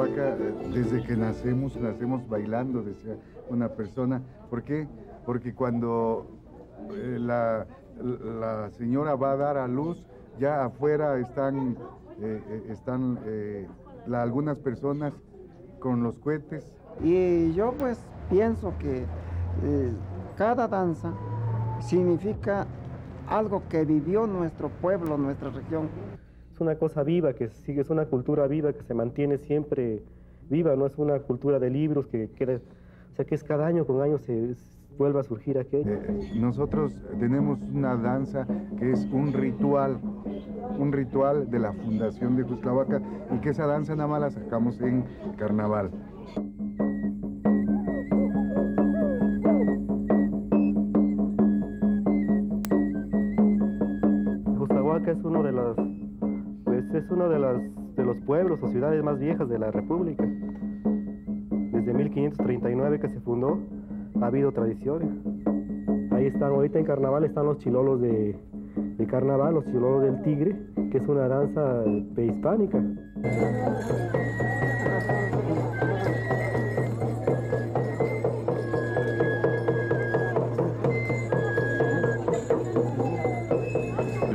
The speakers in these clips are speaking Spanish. Juxtlahuaca, desde que nacemos bailando, decía una persona. ¿Por qué? Porque cuando la señora va a dar a luz, ya afuera están algunas personas con los cohetes. Y yo pues pienso que cada danza significa algo que vivió nuestro pueblo, nuestra región. Es una cosa viva, que sigue, es una cultura viva que se mantiene siempre viva, no es una cultura de libros que o sea, que es cada año con año se vuelve a surgir aquello. Nosotros tenemos una danza que es un ritual de la fundación de Juxtlahuaca, y que esa danza nada más la sacamos en carnaval. Juxtlahuaca es uno de los de los pueblos o ciudades más viejas de la República. Desde 1539 que se fundó, ha habido tradiciones. Ahí están, ahorita en carnaval están los chilolos de carnaval, los chilolos del tigre, que es una danza prehispánica.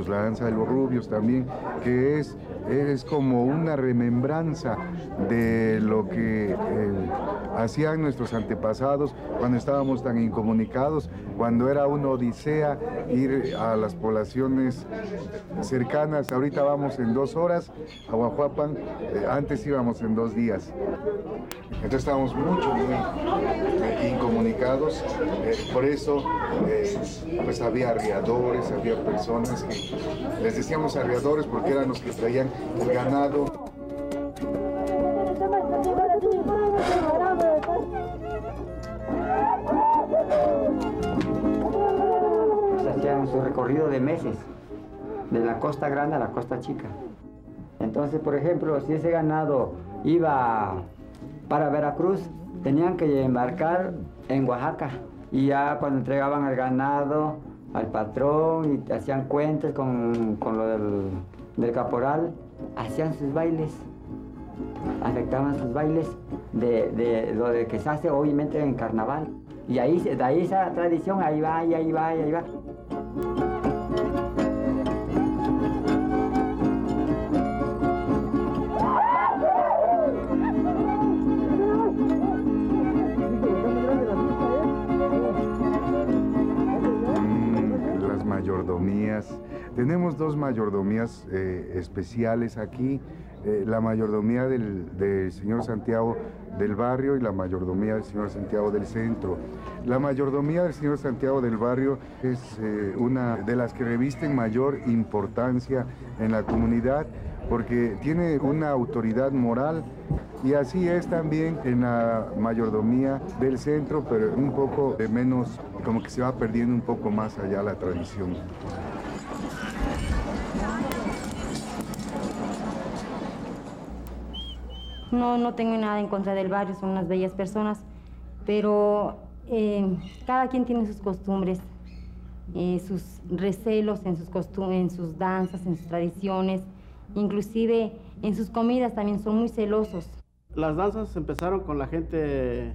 La danza de los rubios también, que es como una remembranza de lo que hacían nuestros antepasados cuando estábamos tan incomunicados, cuando era una odisea ir a las poblaciones cercanas. Ahorita vamos en 2 horas a Huajuapan, antes íbamos en 2 días. Entonces estábamos muy incomunicados, por eso pues había arriadores, había personas que les decíamos arriadores porque eran los que traían el ganado. Hacían su recorrido de meses, de la Costa Grande a la Costa Chica. Entonces, por ejemplo, si ese ganado iba para Veracruz, tenían que embarcar en Oaxaca. Y ya cuando entregaban el ganado al patrón y hacían cuentas con lo del caporal, hacían sus bailes, afectaban sus bailes de lo de que se hace obviamente en carnaval. Y ahí, de ahí esa tradición, ahí va, y ahí va, y ahí va. Mayordomías. Tenemos 2 mayordomías especiales aquí, la mayordomía del señor Santiago del Barrio y la mayordomía del señor Santiago del Centro. La mayordomía del señor Santiago del Barrio es una de las que revisten mayor importancia en la comunidad porque tiene una autoridad moral, y así es también en la mayordomía del centro, pero un poco de menos, como que se va perdiendo un poco más allá la tradición. No tengo nada en contra del barrio, son unas bellas personas, pero cada quien tiene sus costumbres, sus recelos en sus danzas, en sus tradiciones. Inclusive en sus comidas también son muy celosos. Las danzas empezaron con la gente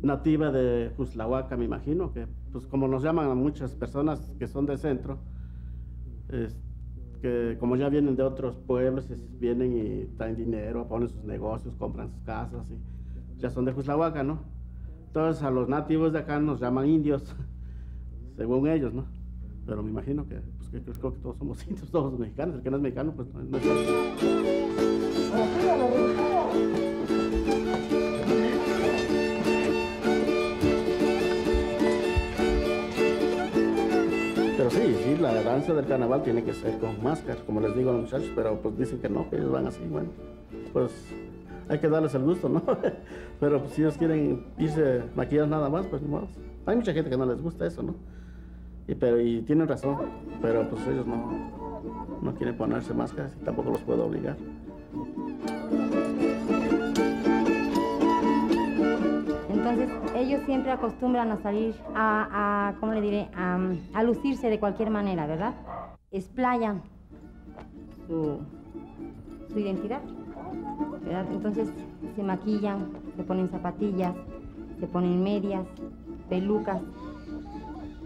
nativa de Juxtlahuaca, me imagino, que pues como nos llaman a muchas personas que son del centro, que como ya vienen de otros pueblos, vienen y traen dinero, ponen sus negocios, compran sus casas, y ya son de Juxtlahuaca, ¿no? Entonces a los nativos de acá nos llaman indios, según ellos, ¿no? Pero me imagino que, pues, que creo que todos somos indios, todos somos mexicanos. El que no es mexicano, pues no es mexicano. Pero sí, la danza del carnaval tiene que ser con máscaras, como les digo a los muchachos, pero pues dicen que no, que ellos van así, bueno. Pues hay que darles el gusto, ¿no? Pero pues, si ellos quieren irse maquillados nada más, pues no más. Hay mucha gente que no les gusta eso, ¿no? Y tienen razón, pero pues ellos no quieren ponerse máscaras y tampoco los puedo obligar. Entonces ellos siempre acostumbran a salir a ¿cómo le diré? A lucirse de cualquier manera, ¿verdad? Explayan su identidad. ¿verdad? Entonces se maquillan, se ponen zapatillas, se ponen medias, pelucas,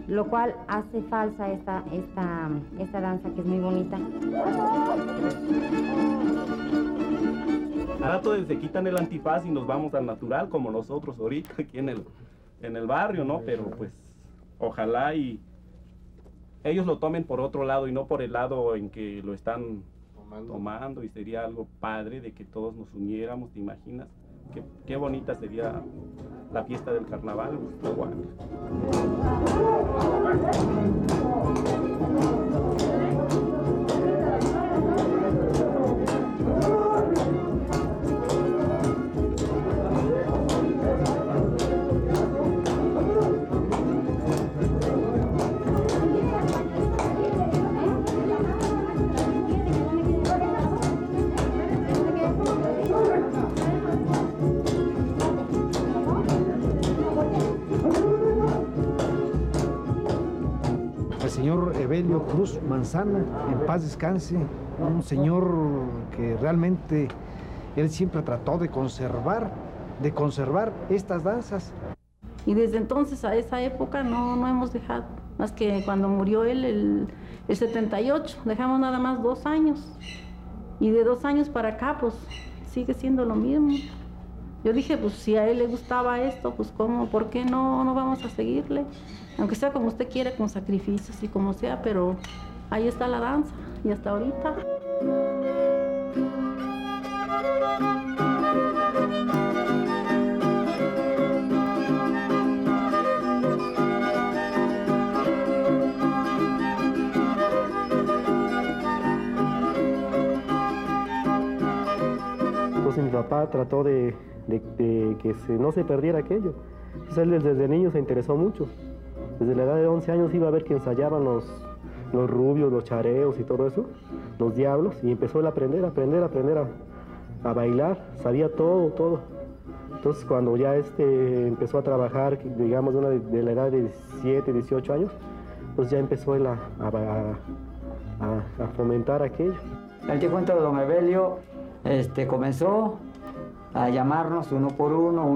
lo cual hace falsa esta danza que es muy bonita. A rato se quitan el antifaz y nos vamos al natural como nosotros ahorita aquí en el barrio, ¿no? Pero pues ojalá y ellos lo tomen por otro lado y no por el lado en que lo están tomando, y sería algo padre de que todos nos uniéramos, ¿te imaginas? Qué bonita sería la fiesta del carnaval Juxtlahuaca. Señor Evelio Cruz Manzana, en paz descanse, un señor que realmente él siempre trató de conservar estas danzas. Y desde entonces a esa época no hemos dejado, más que cuando murió él, el 78, dejamos nada más 2 años. Y de 2 años para acá, pues sigue siendo lo mismo. Yo dije, pues si a él le gustaba esto, pues cómo, ¿por qué no vamos a seguirle? Aunque sea como usted quiera, con sacrificios y como sea, pero ahí está la danza, y hasta ahorita. Entonces mi papá trató de que no se perdiera aquello. Entonces él desde niño se interesó mucho. Desde la edad de 11 años iba a ver que ensayaban los rubios, los chareos y todo eso, los diablos, y empezó a aprender a bailar, sabía todo. Entonces cuando ya empezó a trabajar, digamos de la edad de 17, 18 años, pues ya empezó él a fomentar aquello. El que cuenta de don Evelio comenzó a llamarnos uno por uno.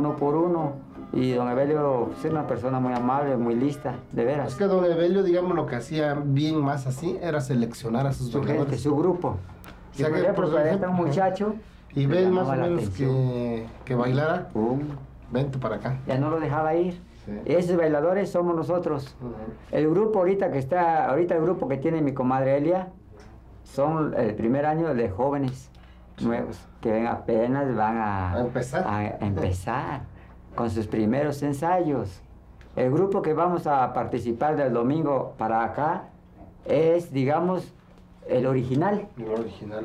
Y don Evelio es una persona muy amable, muy lista, de veras. Es que don Evelio, digamos, lo que hacía bien más así era seleccionar a sus bailadores. Su grupo. Si quería probar a un muchacho... Y ven más o menos que bailara, vente para acá. Ya no lo dejaba ir. Sí. Esos bailadores somos nosotros. Uh-huh. El grupo el grupo que tiene mi comadre Elia, son el primer año de jóvenes nuevos, que apenas van a empezar. Con sus primeros ensayos. El grupo que vamos a participar del domingo para acá es, digamos, el original.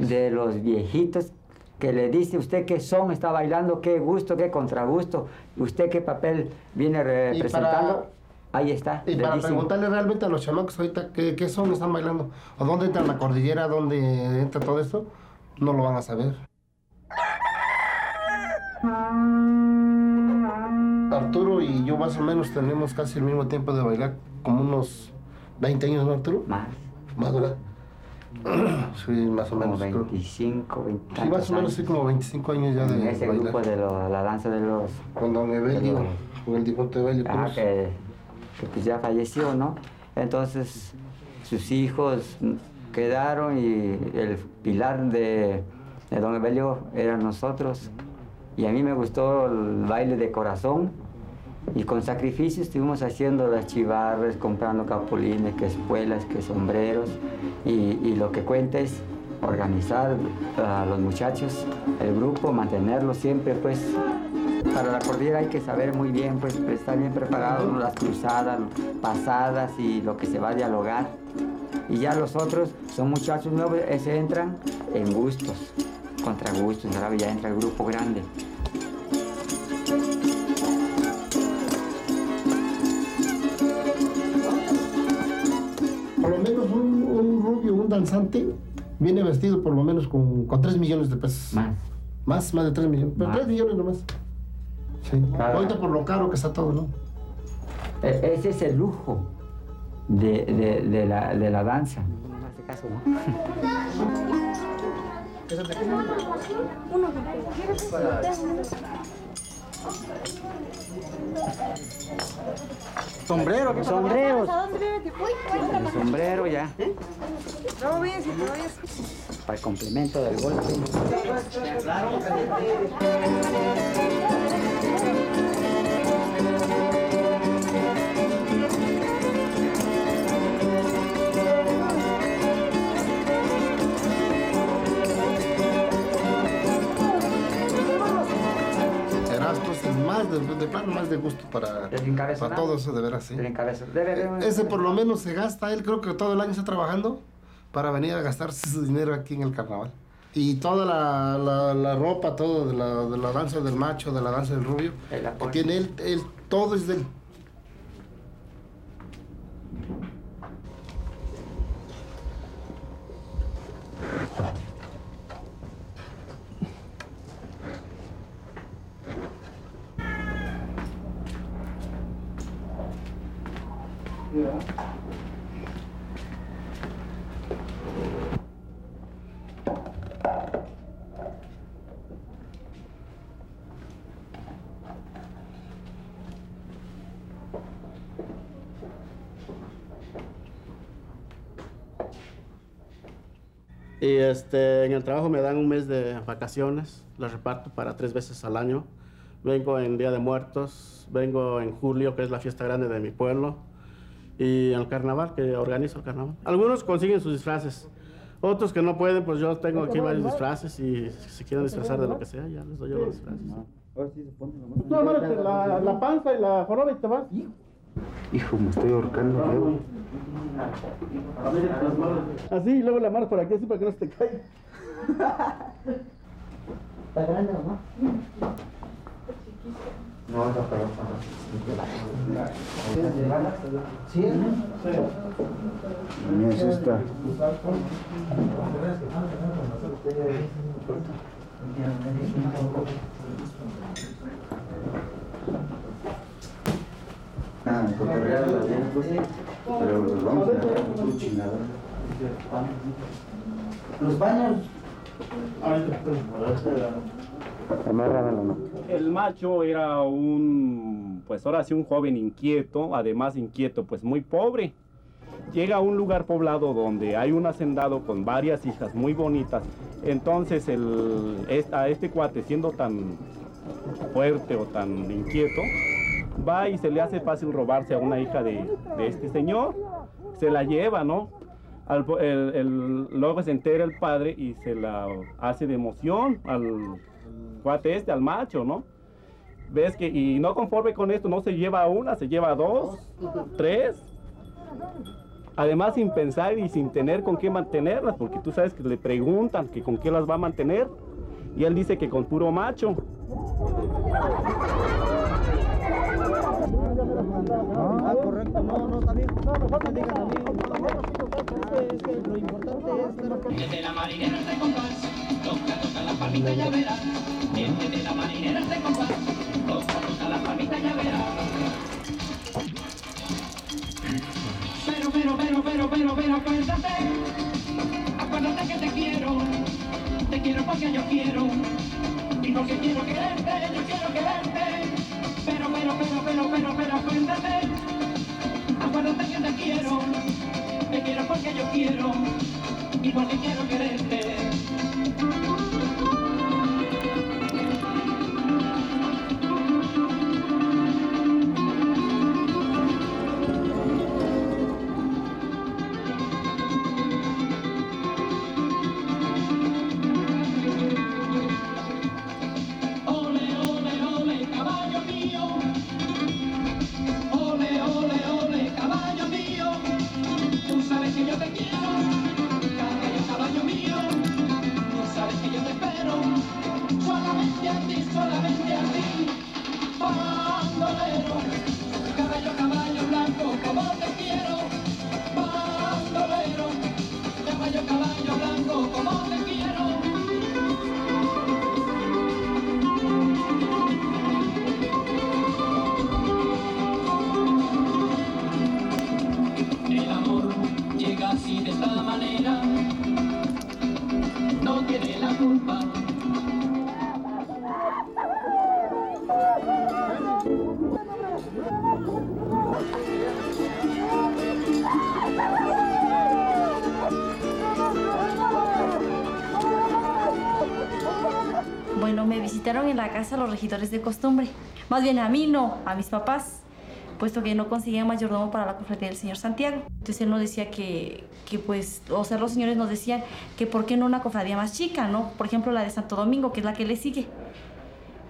De los viejitos que le dice usted qué son está bailando, qué gusto, qué contragusto, usted qué papel viene representando. Ahí está. Y para preguntarle realmente a los chamacos ahorita qué son están bailando, o dónde entra la cordillera, dónde entra todo eso, no lo van a saber. Arturo y yo más o menos tenemos casi el mismo tiempo de bailar, como unos 20 años, ¿no, Arturo? Más, ¿verdad? Sí, más o menos. Como 25, 20 años. Sí, más o menos, sí, como 25 años ya de ese bailar. Grupo de la danza de los... Con don Evelio, con el difunto Evelio Cruz. Que pues ya falleció, ¿no? Entonces, sus hijos quedaron y el pilar de don Evelio eran nosotros. Y a mí me gustó el baile de corazón, y con sacrificios estuvimos haciendo las chivarras, comprando capulines, que espuelas, que sombreros, y lo que cuenta es organizar a los muchachos, el grupo, mantenerlo siempre, pues. Para la cordillera hay que saber muy bien, pues, estar bien preparado, las cruzadas, pasadas y lo que se va a dialogar. Y ya los otros son muchachos nuevos, se entran en gustos. Contragustos, ahora ya entra el grupo grande. Por lo menos un rubio, un danzante, viene vestido por lo menos con 3 millones de pesos. Más de 3 millones. Pero 3 millones nomás. Sí. Ahorita por lo caro que está todo, ¿no? Ese es el lujo de la danza. No me hace caso, ¿no? Sombreros. El sombrero ya. No ves, no ves. Para el complemento del golpe. De plano, más de gusto para todo eso, de veras, sí. Ese por lo menos se gasta, él creo que todo el año está trabajando para venir a gastarse su dinero aquí en el carnaval. Y toda la ropa, todo de la danza del macho, de la danza del rubio, que tiene él, todo es del... Y en el trabajo me dan un mes de vacaciones, las reparto para 3 veces al año. Vengo en Día de Muertos, vengo en julio, que es la fiesta grande de mi pueblo, y el carnaval, que organizo el carnaval. Algunos consiguen sus disfraces, otros que no pueden, pues yo tengo aquí varios disfraces y si quieren disfrazar de lo que sea, ya les doy yo los disfraces. Ahora sí se pone la panza y la joroba y te vas. Hijo, me estoy ahorcando, luego. Así, y luego la amarras por aquí, así para que no se te caiga. ¿Está grande, mamá? No, está para. ¿Sí? Mira, es esta. Ah, porque regalas las lentas, pero los vamos a dejar con tu chingador. ¿Los paños? El macho era un joven inquieto, además inquieto, pues muy pobre. Llega a un lugar poblado donde hay un hacendado con varias hijas muy bonitas. Entonces, a este cuate, siendo tan fuerte o tan inquieto, va y se le hace fácil robarse a una hija de este señor. Se la lleva, ¿no? Luego se entera el padre y se la hace de emoción al cuate al macho, ¿no? Ves que, y no conforme con esto, no se lleva a una, se lleva a 2, 3. Además, sin pensar y sin tener con qué mantenerlas, porque tú sabes que le preguntan que con qué las va a mantener. Y él dice que con puro macho. Ah, correcto, no está bien. No digan a mí. Es que lo importante es... Desde la marinera este compás, toca la palmita ya verás. Desde la marinera este compás, toca la palmita ya verás. Pero, acuérdate que te quiero porque yo quiero. Y porque quiero quererte, yo quiero quererte. Pero, acuérdate que te quiero porque yo quiero y porque quiero quererte. invitaron en la casa los regidores de costumbre. Más bien a mí no, a mis papás, puesto que no conseguían mayordomo para la cofradía del señor Santiago. Entonces él nos decía que pues, o sea, los señores nos decían que por qué no una cofradía más chica, ¿no? Por ejemplo, la de Santo Domingo, que es la que le sigue.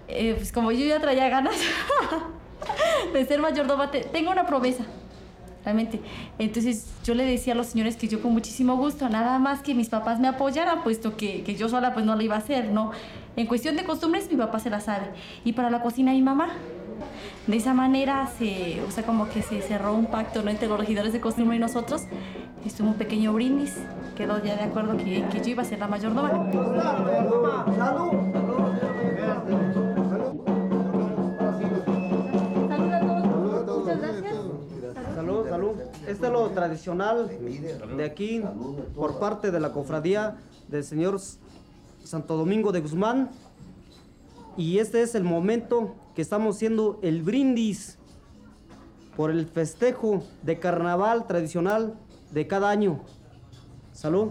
Pues como yo ya traía ganas de ser mayordoma, tengo una promesa, realmente. Entonces yo le decía a los señores que yo con muchísimo gusto, nada más que mis papás me apoyaran, puesto que yo sola pues no lo iba a hacer, ¿no? En cuestión de costumbres, mi papá se la sabe. Y para la cocina, mi mamá. De esa manera, o sea, como que se cerró un pacto, ¿no?, entre los regidores de costumbre y nosotros. Estuvo un pequeño brindis, quedó ya de acuerdo que yo iba a ser la mayordoma. Este es lo tradicional de aquí, por parte de la cofradía del señor Santo Domingo de Guzmán. Y este es el momento que estamos haciendo el brindis por el festejo de carnaval tradicional de cada año. Salud.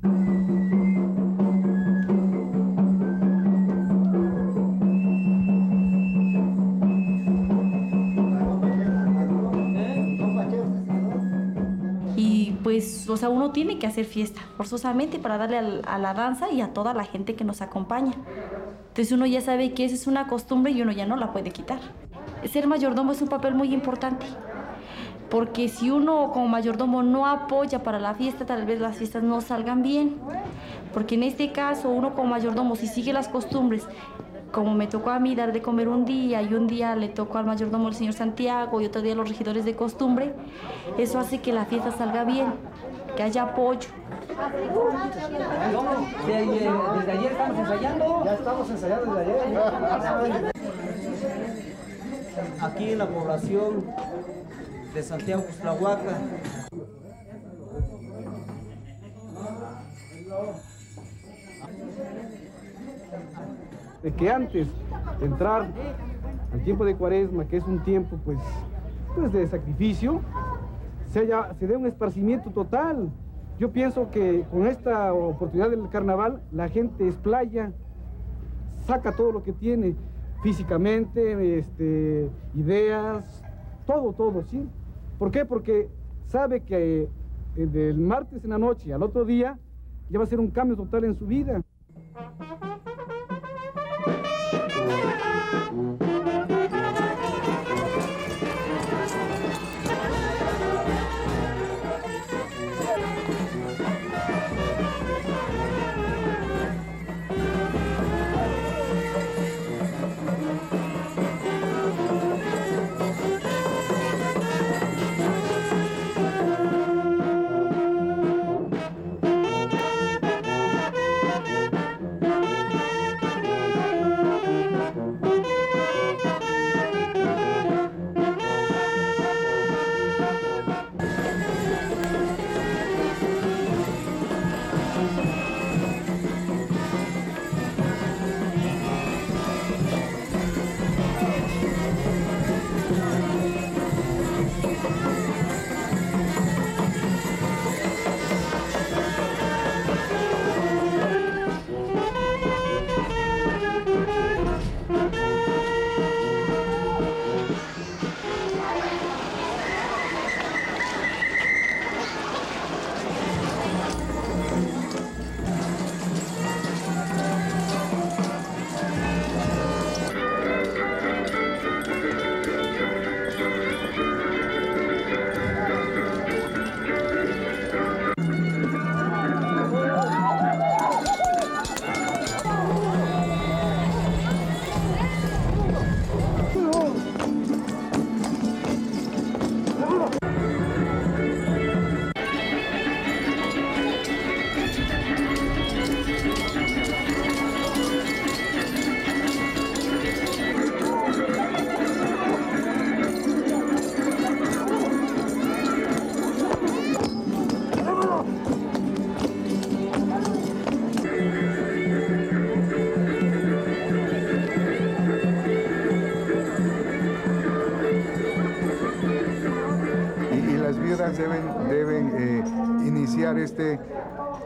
Pues, o sea, uno tiene que hacer fiesta, forzosamente, para darle a la danza y a toda la gente que nos acompaña. Entonces uno ya sabe que esa es una costumbre y uno ya no la puede quitar. Ser mayordomo es un papel muy importante, porque si uno como mayordomo no apoya para la fiesta, tal vez las fiestas no salgan bien. Porque en este caso, uno como mayordomo, si sigue las costumbres, como me tocó a mí dar de comer un día, y un día le tocó al mayordomo el señor Santiago, y otro día los regidores de costumbre, eso hace que la fiesta salga bien, que haya apoyo. Desde ayer estamos ensayando. Ya estamos ensayando desde ayer. Aquí en la población de Santiago Juxtlahuaca. De que antes de entrar al tiempo de Cuaresma, que es un tiempo pues de sacrificio, se dé un esparcimiento total. Yo pienso que con esta oportunidad del carnaval la gente explaya, saca todo lo que tiene físicamente, ideas, todo, ¿sí? ¿Por qué? Porque sabe que del martes en la noche al otro día ya va a ser un cambio total en su vida.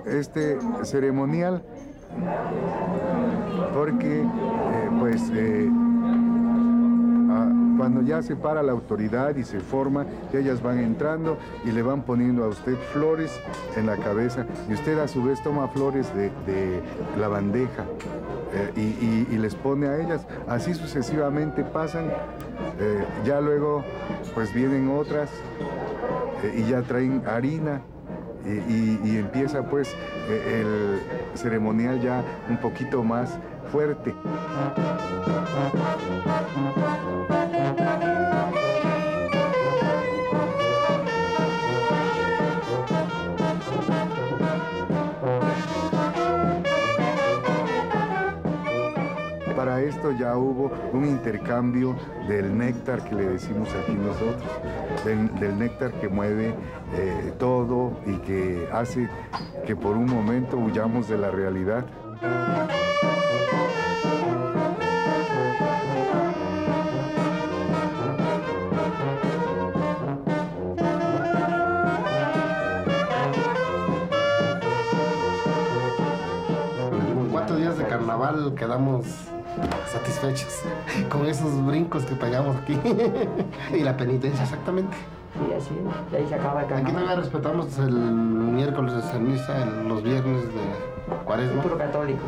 Este ceremonial porque pues cuando ya se para la autoridad y se forma, que ellas van entrando y le van poniendo a usted flores en la cabeza, y usted a su vez toma flores de la bandeja y les pone a ellas. Así sucesivamente pasan, ya luego pues vienen otras y ya traen harina. Y empieza pues el ceremonial ya un poquito más fuerte. Para esto ya hubo un intercambio del néctar que le decimos aquí nosotros, del néctar que mueve todo y que hace que por un momento huyamos de la realidad. Con 4 días de carnaval quedamos satisfechos con esos brincos que pegamos aquí y la penitencia, exactamente. Sí, así es. De ahí se acaba el carnaval. Aquí todavía respetamos el miércoles de ceniza, los viernes de cuaresma. Puro católico.